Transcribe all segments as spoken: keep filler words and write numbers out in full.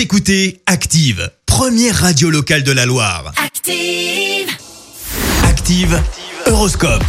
Vous écoutez Active, première radio locale de la Loire. Active Active Euroscope.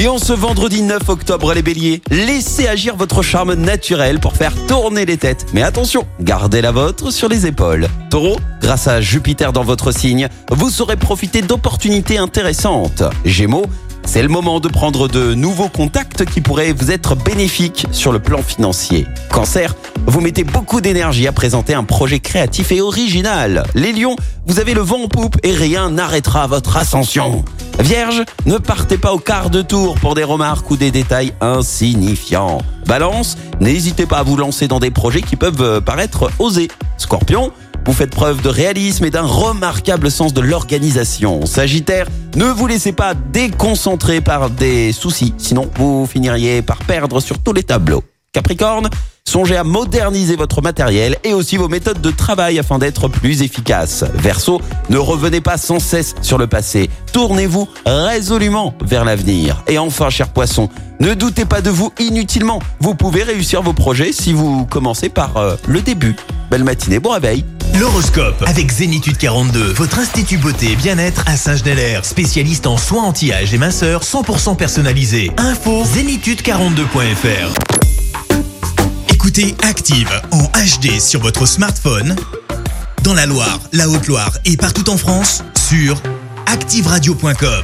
Et en ce vendredi neuf octobre, les béliers, laissez agir votre charme naturel pour faire tourner les têtes. Mais attention, gardez la vôtre sur les épaules. Taureau, grâce à Jupiter dans votre signe, vous saurez profiter d'opportunités intéressantes. Gémeaux, c'est le moment de prendre de nouveaux contacts qui pourraient vous être bénéfiques sur le plan financier. Cancer, vous mettez beaucoup d'énergie à présenter un projet créatif et original. Les lions, vous avez le vent en poupe et rien n'arrêtera votre ascension. Vierge, ne partez pas au quart de tour pour des remarques ou des détails insignifiants. Balance, n'hésitez pas à vous lancer dans des projets qui peuvent paraître osés. Scorpion, vous faites preuve de réalisme et d'un remarquable sens de l'organisation. Sagittaire, ne vous laissez pas déconcentrer par des soucis, sinon vous finiriez par perdre sur tous les tableaux. Capricorne, songez à moderniser votre matériel et aussi vos méthodes de travail afin d'être plus efficace. Verseau, ne revenez pas sans cesse sur le passé. Tournez-vous résolument vers l'avenir. Et enfin, cher poisson, ne doutez pas de vous inutilement. Vous pouvez réussir vos projets si vous commencez par euh, le début. Belle matinée, bon réveil. L'horoscope avec Zenitude quarante-deux, votre institut beauté et bien-être à Saint-Genélaire, spécialiste en soins anti-âge et minceur, cent pour cent personnalisé. Info zenitude quarante-deux point f r. Écoutez Active en H D sur votre smartphone, dans la Loire, la Haute-Loire et partout en France, sur active radio point com.